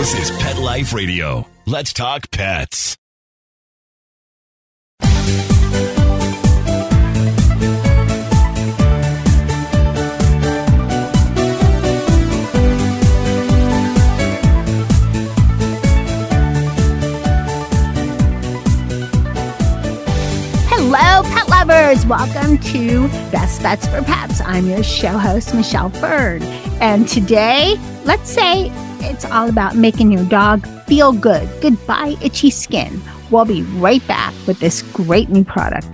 This is Pet Life Radio. Let's talk pets. Hello, pet lovers. Welcome to Best Bets for Pets. I'm your show host, Michelle Fern. And today, let's say it's all about making your dog feel good. Goodbye, itchy skin. We'll be right back with this great new product.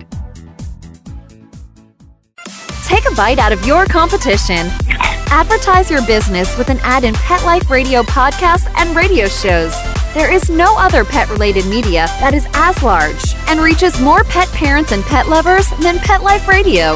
Take a bite out of your competition. Advertise your business with an ad in Pet Life Radio podcasts and radio shows. There is no other pet-related media that is as large and reaches more pet parents and pet lovers than Pet Life Radio.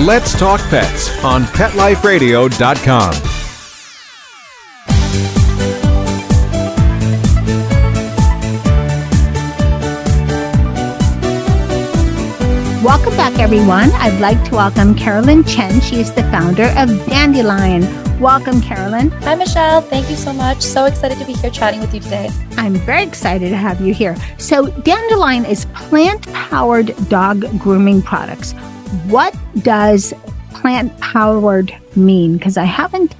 Let's talk pets on PetLifeRadio.com. Welcome back, everyone. I'd like to welcome Carolyn Chen. She is the founder of Dandelion. Welcome, Carolyn. Hi, Michelle. Thank you so much. So excited to be here chatting with you today. I'm very excited to have you here. So Dandelion is plant-powered dog grooming products. What does plant-powered mean? Because I haven't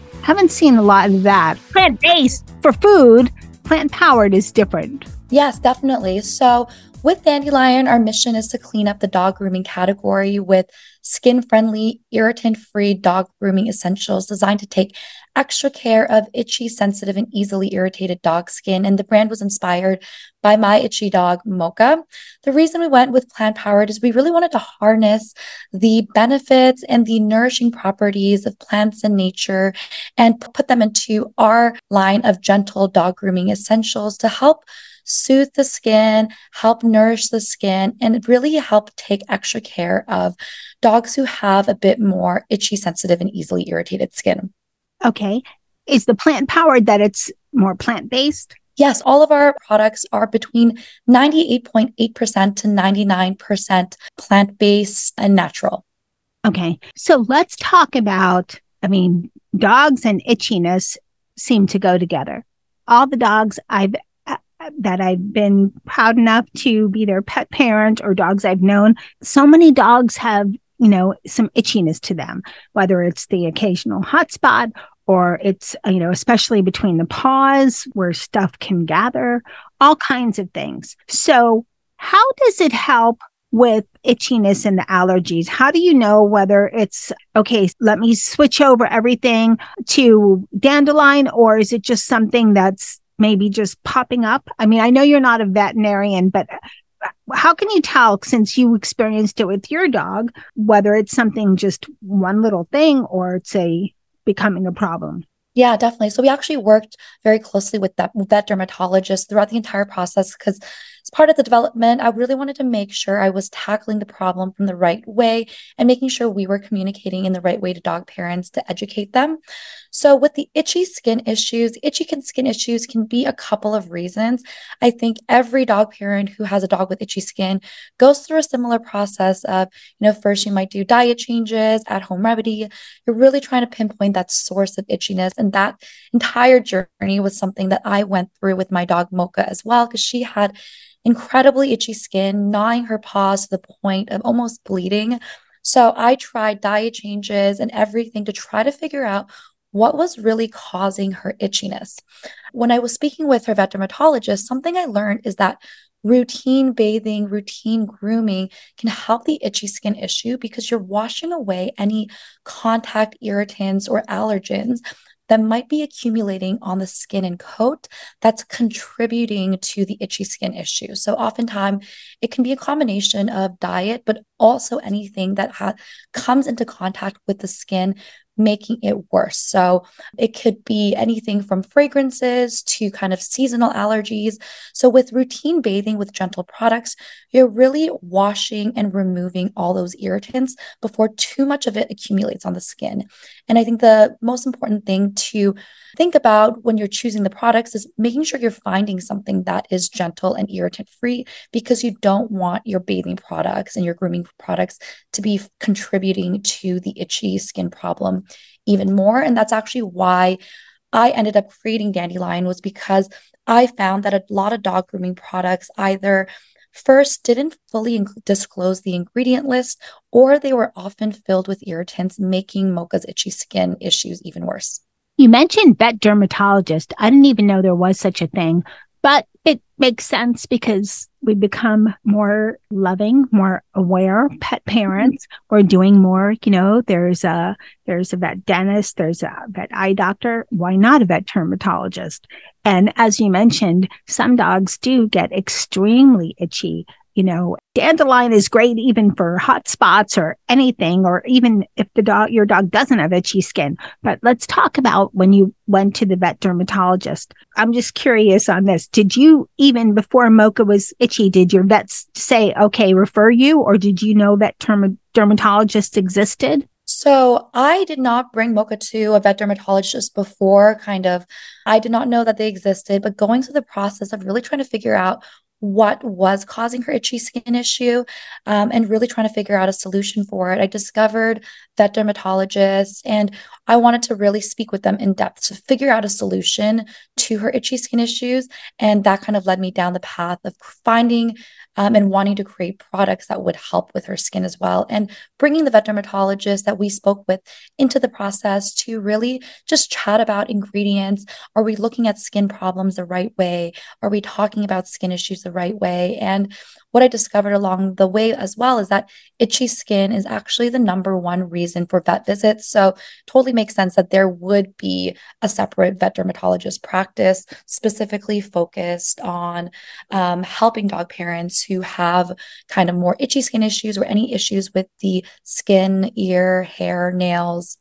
seen a lot of that. Plant-based for food, plant-powered is different. Yes, definitely. So with Dandelion, our mission is to clean up the dog grooming category with skin-friendly, irritant-free dog grooming essentials designed to take extra care of itchy, sensitive, and easily irritated dog skin. And the brand was inspired by my itchy dog, Mocha. The reason we went with plant-powered is we really wanted to harness the benefits and the nourishing properties of plants and nature and put them into our line of gentle dog grooming essentials to help soothe the skin, help nourish the skin, and really help take extra care of dogs who have a bit more itchy, sensitive, and easily irritated skin. Okay. Is the plant powered that it's more plant-based? Yes. All of our products are between 98.8% to 99% plant-based and natural. Okay. So let's talk about, dogs and itchiness seem to go together. All the dogs I've been proud enough to be their pet parent or dogs I've known. So many dogs have, some itchiness to them, whether it's the occasional hot spot or it's, especially between the paws where stuff can gather, all kinds of things. So how does it help with itchiness and the allergies? How do you know whether it's, okay, let me switch over everything to Dandelion, or is it just something that's maybe just popping up? I know you're not a veterinarian, but how can you tell, since you experienced it with your dog, whether it's something, just one little thing, or it's becoming a problem? Yeah, definitely. So we actually worked very closely with that dermatologist throughout the entire process, because as part of the development, I really wanted to make sure I was tackling the problem from the right way and making sure we were communicating in the right way to dog parents to educate them. So with the itchy skin issues can be a couple of reasons. I think every dog parent who has a dog with itchy skin goes through a similar process of, first you might do diet changes, at-home remedy. You're really trying to pinpoint that source of itchiness. And that entire journey was something that I went through with my dog Mocha as well, because she had incredibly itchy skin, gnawing her paws to the point of almost bleeding. So I tried diet changes and everything to try to figure out what was really causing her itchiness. When I was speaking with her vet dermatologist, something I learned is that routine bathing, routine grooming can help the itchy skin issue, because you're washing away any contact irritants or allergens that might be accumulating on the skin and coat that's contributing to the itchy skin issue. So oftentimes it can be a combination of diet, but also anything that comes into contact with the skin making it worse. So it could be anything from fragrances to kind of seasonal allergies. So with routine bathing with gentle products, you're really washing and removing all those irritants before too much of it accumulates on the skin. And I think the most important thing to think about when you're choosing the products is making sure you're finding something that is gentle and irritant free, because you don't want your bathing products and your grooming products to be contributing to the itchy skin problem even more. And that's actually why I ended up creating Dandelion, was because I found that a lot of dog grooming products either first didn't fully disclose the ingredient list, or they were often filled with irritants, making Mocha's itchy skin issues even worse. You mentioned vet dermatologist. I didn't even know there was such a thing, but it makes sense because we become more loving, more aware pet parents. We're doing more, you know, there's a vet dentist, there's a vet eye doctor. Why not a vet dermatologist? And as you mentioned, some dogs do get extremely itchy. You know, Dandelion is great even for hot spots or anything, or even if your dog doesn't have itchy skin. But let's talk about when you went to the vet dermatologist. I'm just curious on this. Did you, even before Mocha was itchy, did your vets say, okay, refer you, or did you know that dermatologists existed? So I did not bring Mocha to a vet dermatologist before, I did not know that they existed, but going through the process of really trying to figure out what was causing her itchy skin issue, and really trying to figure out a solution for it, I discovered vet dermatologists, and I wanted to really speak with them in depth to figure out a solution to her itchy skin issues. And that kind of led me down the path of finding and wanting to create products that would help with her skin as well. And bringing the vet dermatologist that we spoke with into the process to really just chat about ingredients. Are we looking at skin problems the right way? Are we talking about skin issues the right way? And what I discovered along the way as well is that itchy skin is actually the number one reason for vet visits. So totally makes sense that there would be a separate vet dermatologist practice specifically focused on helping dog parents who have kind of more itchy skin issues or any issues with the skin, ear, hair, nails.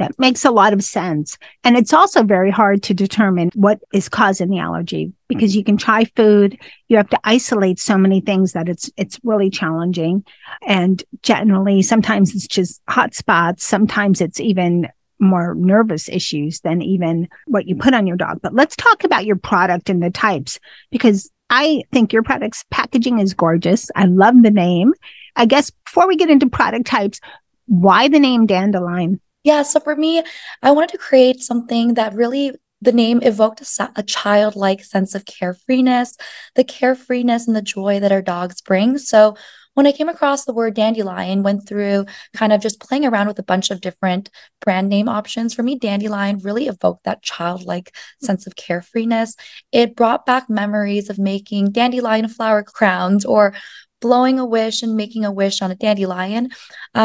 That makes a lot of sense. And it's also very hard to determine what is causing the allergy, because you can try food. You have to isolate so many things that it's really challenging. And generally, sometimes it's just hot spots. Sometimes it's even more nervous issues than even what you put on your dog. But let's talk about your product and the types, because I think your product's packaging is gorgeous. I love the name. I guess before we get into product types, why the name Dandelion? Yeah. So for me, I wanted to create something that really, the name evoked a childlike sense of carefreeness, the carefreeness and the joy that our dogs bring. So when I came across the word Dandelion, went through kind of just playing around with a bunch of different brand name options. For me, Dandelion really evoked that childlike sense of carefreeness. It brought back memories of making dandelion flower crowns or blowing a wish and making a wish on a dandelion.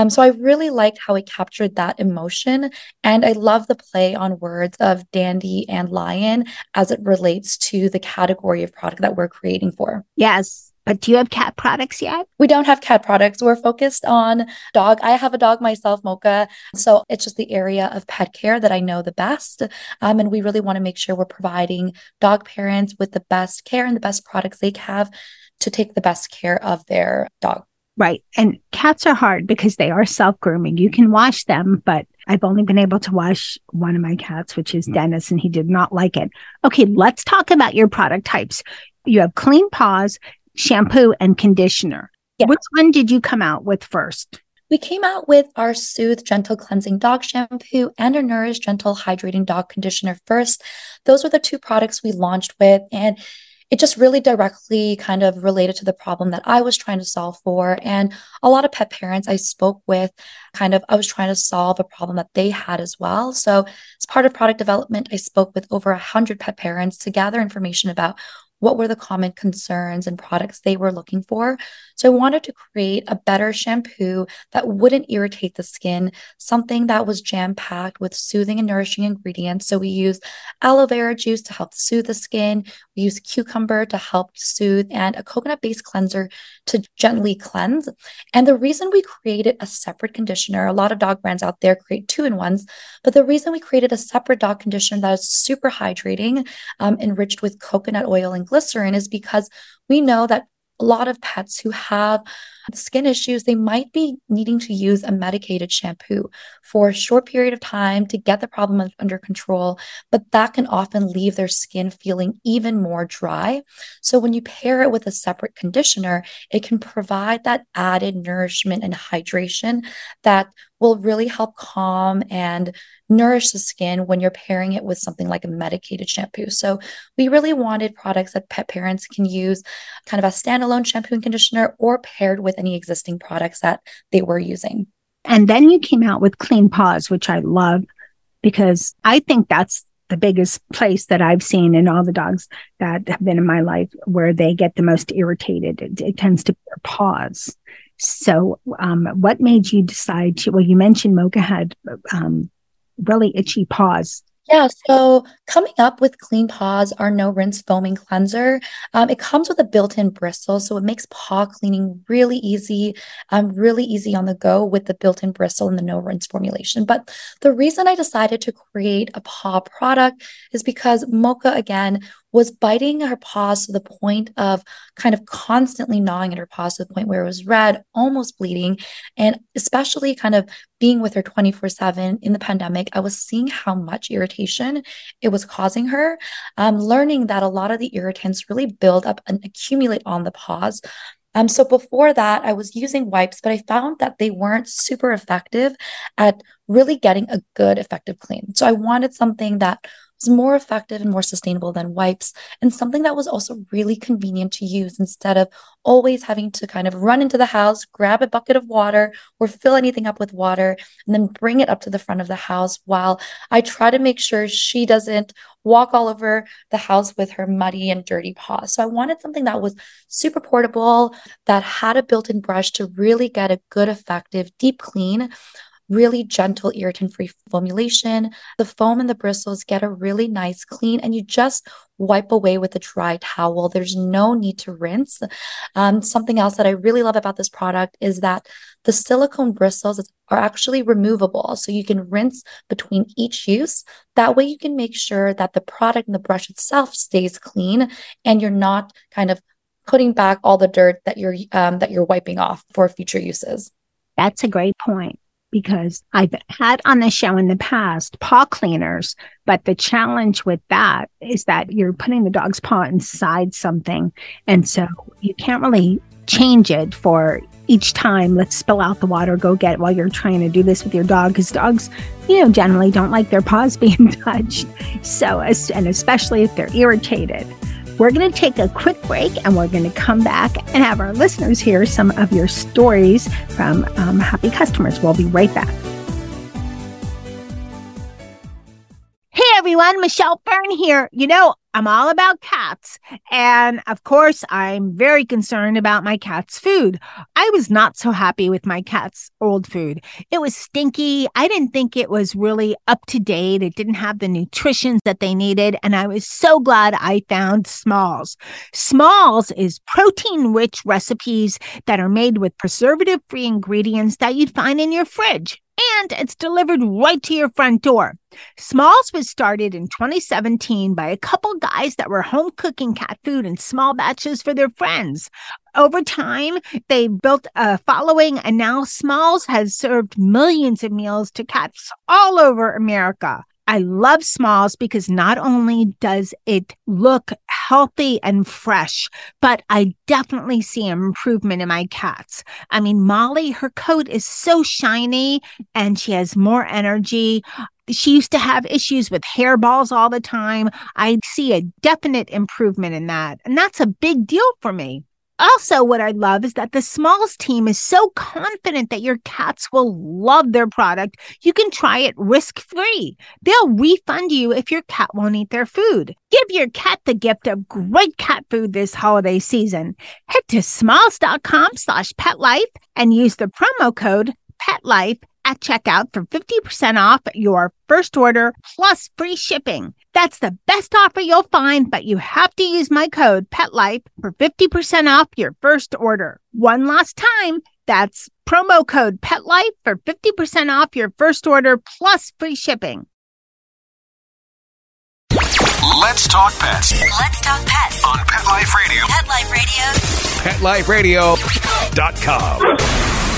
So I really liked how it captured that emotion. And I love the play on words of dandy and lion as it relates to the category of product that we're creating for. Yes. But do you have cat products yet? We don't have cat products. We're focused on dog. I have a dog myself, Mocha. So it's just the area of pet care that I know the best. And we really want to make sure we're providing dog parents with the best care and the best products they have to take the best care of their dog. Right. And cats are hard because they are self-grooming. You can wash them, but I've only been able to wash one of my cats, which is Dennis, and he did not like it. Okay, let's talk about your product types. You have clean paws, shampoo, and conditioner. Yeah. Which one did you come out with first? We came out with our Soothe Gentle Cleansing Dog Shampoo and our Nourish Gentle Hydrating Dog Conditioner first. Those were the two products we launched with, and it just really directly kind of related to the problem that I was trying to solve for. And a lot of pet parents I spoke with, I was trying to solve a problem that they had as well. So as part of product development, I spoke with over 100 pet parents to gather information about what were the common concerns and products they were looking for. So I wanted to create a better shampoo that wouldn't irritate the skin, something that was jam-packed with soothing and nourishing ingredients. So we use aloe vera juice to help soothe the skin. We use cucumber to help soothe and a coconut-based cleanser to gently cleanse. And the reason we created a separate conditioner, a lot of dog brands out there create two-in-ones, but the reason we created a separate dog conditioner that is super hydrating, enriched with coconut oil and glycerin is because we know that a lot of pets who have skin issues, they might be needing to use a medicated shampoo for a short period of time to get the problem under control, but that can often leave their skin feeling even more dry. So when you pair it with a separate conditioner, it can provide that added nourishment and hydration that will really help calm and nourish the skin when you're pairing it with something like a medicated shampoo. So we really wanted products that pet parents can use kind of a standalone shampoo and conditioner or paired with any existing products that they were using. And then you came out with Clean Paws, which I love because I think that's the biggest place that I've seen in all the dogs that have been in my life where they get the most irritated. It tends to be their paws. So what made you decide to, well, you mentioned Mocha had really itchy paws. Yeah, so coming up with Clean Paws, our no-rinse foaming cleanser, it comes with a built-in bristle, so it makes paw cleaning really easy on the go with the built-in bristle and the no-rinse formulation. But the reason I decided to create a paw product is because Mocha, again, was biting her paws to the point of kind of constantly gnawing at her paws to the point where it was red, almost bleeding. And especially kind of being with her 24/7 in the pandemic, I was seeing how much irritation it was causing her. Learning that a lot of the irritants really build up and accumulate on the paws. So before that, I was using wipes, but I found that they weren't super effective at really getting a good effective clean. So I wanted something that was more effective and more sustainable than wipes, and something that was also really convenient to use instead of always having to kind of run into the house, grab a bucket of water or fill anything up with water, and then bring it up to the front of the house while I try to make sure she doesn't walk all over the house with her muddy and dirty paws. So I wanted something that was super portable, that had a built-in brush to really get a good, effective, deep clean, really gentle irritant-free formulation. The foam and the bristles get a really nice clean, and you just wipe away with a dry towel. There's no need to rinse. Something else that I really love about this product is that the silicone bristles are actually removable. So you can rinse between each use. That way you can make sure that the product and the brush itself stays clean, and you're not kind of putting back all the dirt that you're wiping off for future uses. That's a great point, because I've had on the show in the past paw cleaners, but the challenge with that is that you're putting the dog's paw inside something. And so you can't really change it for each time. Let's spill out the water, go get it while you're trying to do this with your dog, because dogs, generally don't like their paws being touched. So, and especially if they're irritated. We're going to take a quick break, and we're going to come back and have our listeners hear some of your stories from happy customers. We'll be right back. Hey everyone, Michelle Fern here. I'm all about cats, and of course, I'm very concerned about my cat's food. I was not so happy with my cat's old food. It was stinky. I didn't think it was really up to date. It didn't have the nutrition that they needed, and I was so glad I found Smalls. Smalls is protein-rich recipes that are made with preservative-free ingredients that you'd find in your fridge, and it's delivered right to your front door. Smalls was started in 2017 by a couple guys that were home cooking cat food in small batches for their friends. Over time, they built a following, and now Smalls has served millions of meals to cats all over America. I love Smalls because not only does it look healthy and fresh, but I definitely see improvement in my cats. I mean, Molly, her coat is so shiny and she has more energy. She used to have issues with hairballs all the time. I see a definite improvement in that, and that's a big deal for me. Also, what I love is that the Smalls team is so confident that your cats will love their product, you can try it risk-free. They'll refund you if your cat won't eat their food. Give your cat the gift of great cat food this holiday season. Head to smalls.com/PetLife and use the promo code PetLife at checkout for 50% off your first order plus free shipping. That's the best offer you'll find, but you have to use my code PetLife for 50% off your first order. One last time, that's promo code PetLife for 50% off your first order plus free shipping. Let's talk pets. Let's talk pets on Pet Life Radio. Pet Life Radio. PetLifeRadio.com.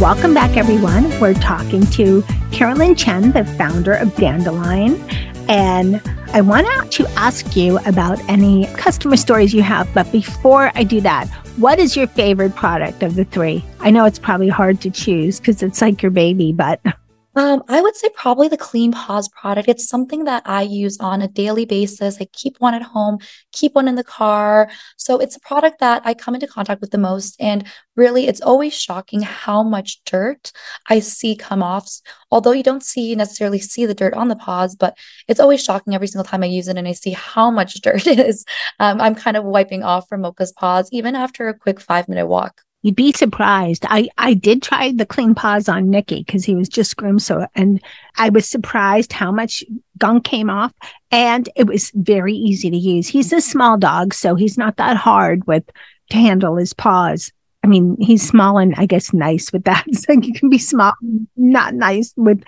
Welcome back, everyone. We're talking to Carolyn Chen, the founder of Dandelion. And I want to ask you about any customer stories you have. But before I do that, what is your favorite product of the three? I know it's probably hard to choose because it's like your baby, but... I would say probably the Clean Paws product. It's something that I use on a daily basis. I keep one at home, keep one in the car. So it's a product that I come into contact with the most. And really, it's always shocking how much dirt I see come off. Although you don't necessarily see the dirt on the paws, but it's always shocking every single time I use it and I see how much dirt is. I'm kind of wiping off from Mocha's paws, even after a quick 5-minute walk. You'd be surprised. I did try the Clean Paws on Nicky because he was just groomed. So, and I was surprised how much gunk came off, and it was very easy to use. He's a small dog, so he's not that hard to handle his paws. I mean, he's small and I guess nice with that. It's like you can be small, not nice with,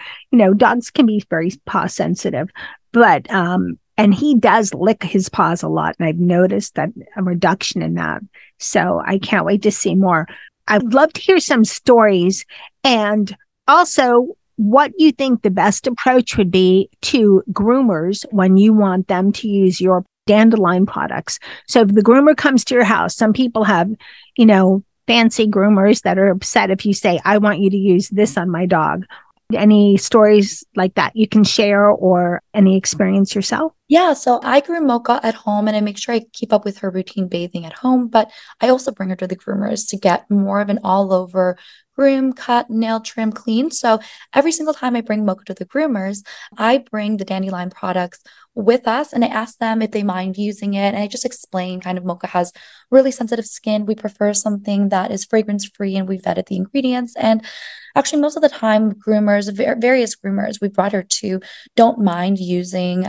dogs can be very paw sensitive, but, and he does lick his paws a lot. And I've noticed that a reduction in that. So I can't wait to see more. I'd love to hear some stories, and also what you think the best approach would be to groomers when you want them to use your Dandelion products. So if the groomer comes to your house, some people have, fancy groomers that are upset if you say, I want you to use this on my dog. Any stories like that you can share, or any experience yourself? Yeah, so I groom Mocha at home and I make sure I keep up with her routine bathing at home, but I also bring her to the groomers to get more of an all-over groom, cut, nail, trim, clean. So every single time I bring Mocha to the groomers, I bring the Dandelion products with us and I ask them if they mind using it. And I just explain Mocha has really sensitive skin. We prefer something that is fragrance-free and we vetted the ingredients. And actually, most of the time, various groomers we brought her to don't mind using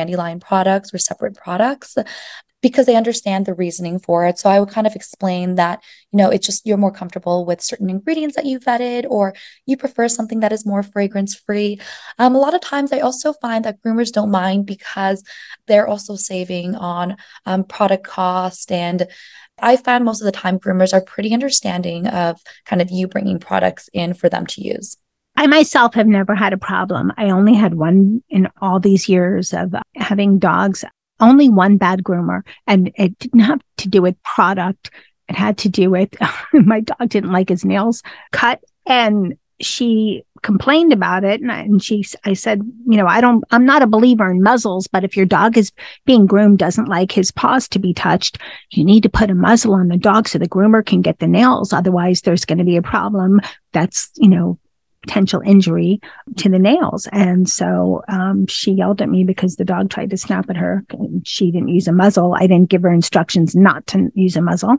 Dandelion products or separate products, because they understand the reasoning for it. So I would kind of explain that, it's just, you're more comfortable with certain ingredients that you vetted, or you prefer something that is more fragrance free. A lot of times I also find that groomers don't mind because they're also saving on product cost. And I found most of the time groomers are pretty understanding of you bringing products in for them to use. I myself have never had a problem. I only had one in all these years of having dogs. Only one bad groomer, and it didn't have to do with product. It had to do with my dog didn't like his nails cut, and she complained about it. I said, I'm not a believer in muzzles, but if your dog is being groomed, doesn't like his paws to be touched, you need to put a muzzle on the dog so the groomer can get the nails. Otherwise, there's going to be a problem. That's, potential injury to the nails. And so she yelled at me because the dog tried to snap at her. She didn't use a muzzle. I didn't give her instructions not to use a muzzle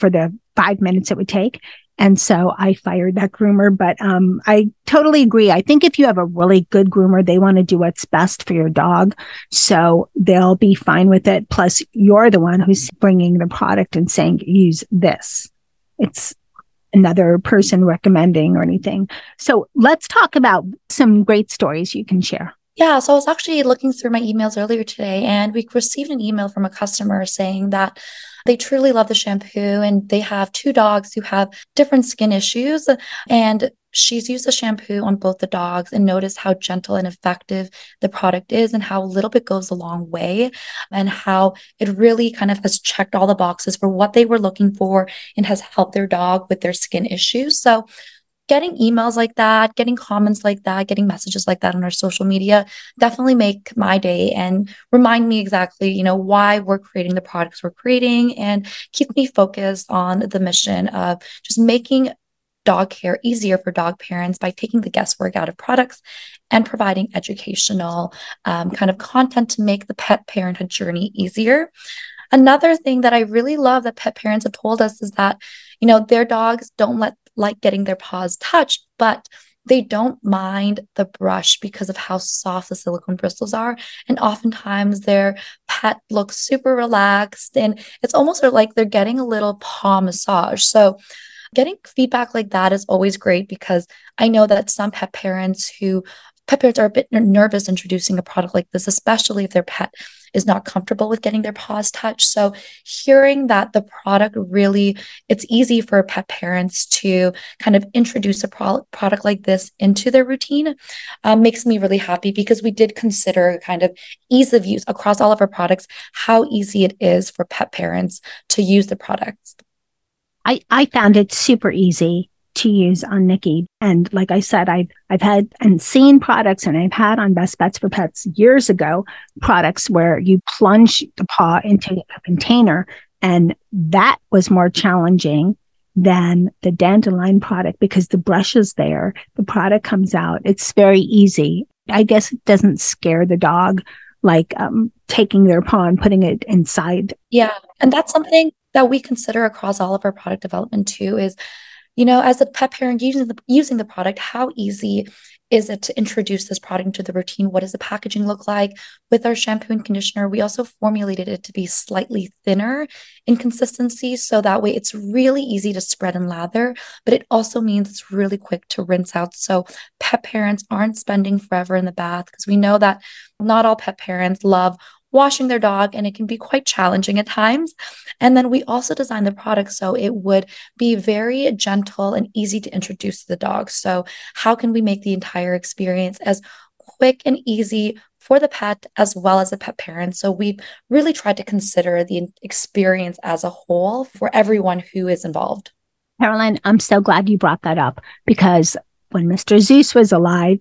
for the 5 minutes it would take. And so I fired that groomer, but I totally agree. I think if you have a really good groomer, they want to do what's best for your dog. So they'll be fine with it. Plus, you're the one who's bringing the product and saying, use this. It's another person recommending or anything. So let's talk about some great stories you can share. Yeah, so I was actually looking through my emails earlier today, and we received an email from a customer saying that they truly love the shampoo and they have 2 dogs who have different skin issues, and she's used the shampoo on both the dogs and noticed how gentle and effective the product is and how a little bit goes a long way and how it really has checked all the boxes for what they were looking for and has helped their dog with their skin issues. So getting emails like that, getting comments like that, getting messages like that on our social media definitely make my day and remind me exactly, why we're creating the products we're creating, and keep me focused on the mission of just making dog care easier for dog parents by taking the guesswork out of products and providing educational kind of content to make the pet parenthood journey easier. Another thing that I really love that pet parents have told us is that, their dogs don't like getting their paws touched, but they don't mind the brush because of how soft the silicone bristles are. And oftentimes their pet looks super relaxed, and it's almost sort of like they're getting a little paw massage. So getting feedback like that is always great, because I know that some pet parents are a bit nervous introducing a product like this, especially if their pet is not comfortable with getting their paws touched. So hearing that the product really, it's easy for pet parents to kind of introduce a product like this into their routine makes me really happy, because we did consider kind of ease of use across all of our products, how easy it is for pet parents to use the products. I found it super easy to use on Nikki. And like I said, I've had and seen products, and I've had on Best Bets for Pets years ago, products where you plunge the paw into a container. And that was more challenging than the Dandelion product, because the brush is there, the product comes out. It's very easy. I guess it doesn't scare the dog, like taking their paw and putting it inside. Yeah. And that's something that we consider across all of our product development too, is as a pet parent using the product, how easy is it to introduce this product into the routine? What does the packaging look like? With our shampoo and conditioner, we also formulated it to be slightly thinner in consistency, so that way it's really easy to spread and lather, but it also means it's really quick to rinse out, so pet parents aren't spending forever in the bath, because we know that not all pet parents love washing their dog, and it can be quite challenging at times. And then we also designed the product so it would be very gentle and easy to introduce to the dog. So how can we make the entire experience as quick and easy for the pet as well as the pet parent? So we really tried to consider the experience as a whole for everyone who is involved. Carolyn, I'm so glad you brought that up, because when Mr. Zeus was alive,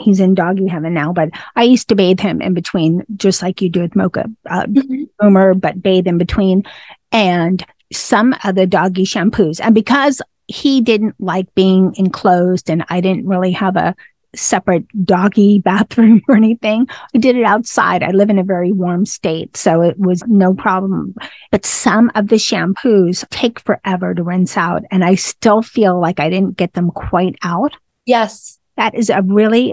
he's in doggy heaven now, but I used to bathe him in between, just like you do with Mocha, but bathe in between, and some other doggy shampoos. And because he didn't like being enclosed, and I didn't really have a separate doggy bathroom or anything, I did it outside. I live in a very warm state, so it was no problem. But some of the shampoos take forever to rinse out, and I still feel like I didn't get them quite out. Yes. That is a really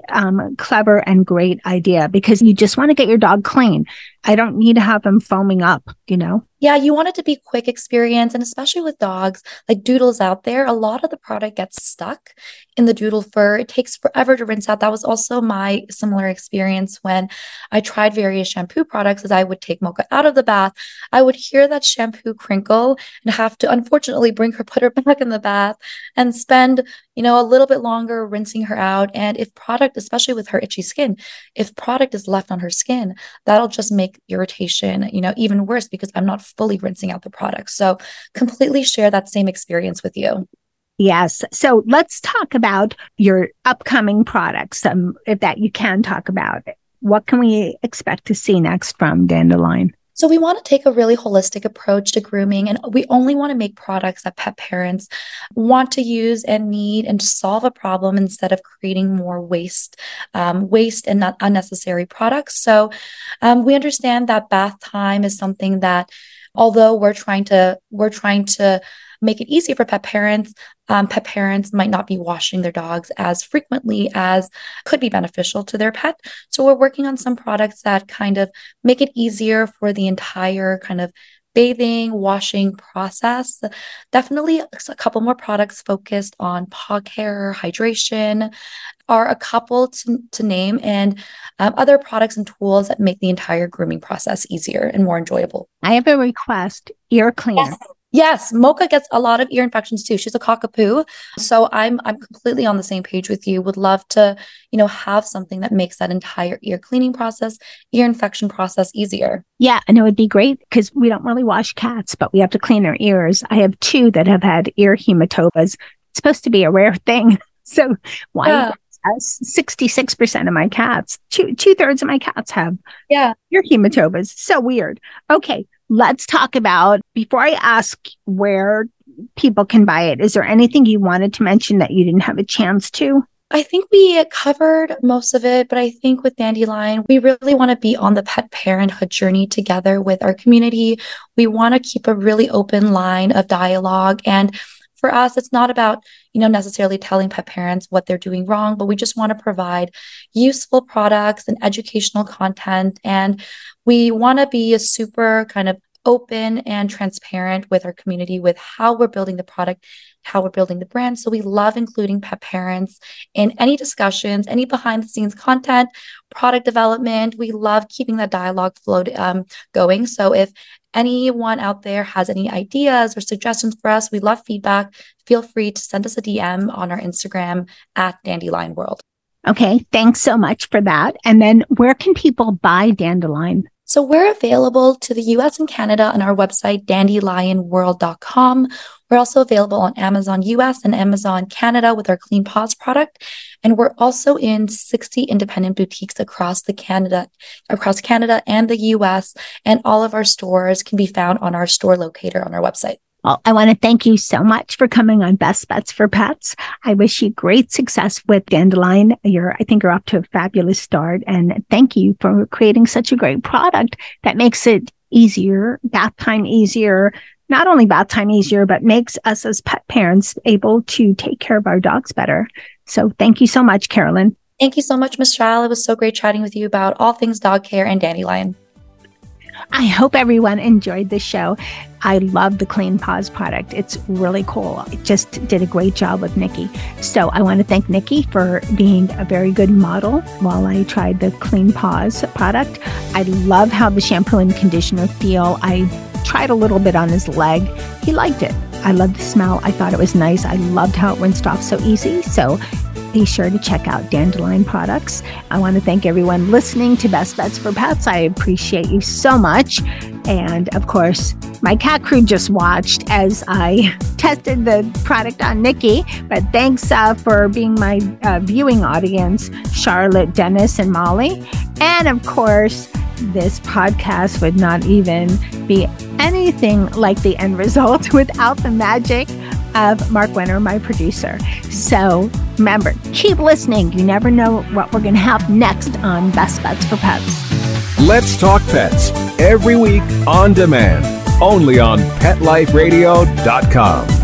clever and great idea, because you just want to get your dog clean. I don't need to have them foaming up, Yeah, you want it to be quick experience. And especially with dogs, like doodles out there, a lot of the product gets stuck in the doodle fur. It takes forever to rinse out. That was also my similar experience when I tried various shampoo products. As I would take Mocha out of the bath, I would hear that shampoo crinkle and have to, unfortunately, put her back in the bath and spend, a little bit longer rinsing her out. And if product, especially with her itchy skin, if product is left on her skin, that'll just make irritation, even worse, because I'm not fully rinsing out the product. So completely share that same experience with you. Yes. So let's talk about your upcoming products that you can talk about. What can we expect to see next from Dandelion? So we want to take a really holistic approach to grooming, and we only want to make products that pet parents want to use and need and solve a problem, instead of creating more waste and not unnecessary products. So we understand that bath time is something that, although we're trying to make it easy for pet parents, pet parents might not be washing their dogs as frequently as could be beneficial to their pet. So we're working on some products that kind of make it easier for the entire kind of bathing, washing process. Definitely a couple more products focused on paw care, hydration are a couple to name, and other products and tools that make the entire grooming process easier and more enjoyable. I have a request, ear cleaner. Yes. Yes, Mocha gets a lot of ear infections too. She's a cockapoo. So I'm completely on the same page with you. Would love to, have something that makes that entire ear cleaning process, ear infection process easier. Yeah, and it would be great, because we don't really wash cats, but we have to clean their ears. I have two that have had ear hematomas. supposed to be a rare thing. So why? 66% of my cats, two-thirds of my cats have your hematobas. So weird. Okay, let's talk about, before I ask where people can buy it, is there anything you wanted to mention that you didn't have a chance to? I think we covered most of it, but I think with Dandelion, we really want to be on the pet parenthood journey together with our community. We want to keep a really open line of dialogue. And for us, it's not about, you know, necessarily telling pet parents what they're doing wrong, but we just want to provide useful products and educational content. And we want to be a super kind of open and transparent with our community with how we're building the product, how we're building the brand. So we love including pet parents in any discussions, any behind the scenes content, product development. We love keeping that dialogue flow going. So if anyone out there has any ideas or suggestions for us, we love feedback. Feel free to send us a DM on our Instagram at Dandelion World. Okay, thanks so much for that. And then where can people buy Dandelion? So we're available to the US and Canada on our website, dandelionworld.com. We're also available on Amazon US and Amazon Canada with our Clean Paws product. And we're also in 60 independent boutiques across Canada and the US. And all of our stores can be found on our store locator on our website. Well, I want to thank you so much for coming on Best Bets for Pets. I wish you great success with Dandelion. I think you're off to a fabulous start. And thank you for creating such a great product that makes it easier, bath time easier, not only bath time easier, but makes us as pet parents able to take care of our dogs better. So thank you so much, Carolyn. Thank you so much, Michelle. It was so great chatting with you about all things dog care and Dandelion. I hope everyone enjoyed the show. I love the Clean Paws product. It's really cool. It just did a great job with Nikki. So I want to thank Nikki for being a very good model while I tried the Clean Paws product. I love how the shampoo and conditioner feel. I tried a little bit on his leg. He liked it. I loved the smell. I thought it was nice. I loved how it rinsed off so easy. So be sure to check out Dandelion products. I want to thank everyone listening to Best Bets for Pets. I appreciate you so much. And of course, my cat crew just watched as I tested the product on Nikki. But thanks for being my viewing audience, Charlotte, Dennis, and Molly. And of course, this podcast would not even be anything like the end result without the magic of Mark Winter, my producer. So remember, keep listening. You never know what we're going to have next on Best Bets for Pets. Let's Talk Pets every week on demand, only on PetLifeRadio.com.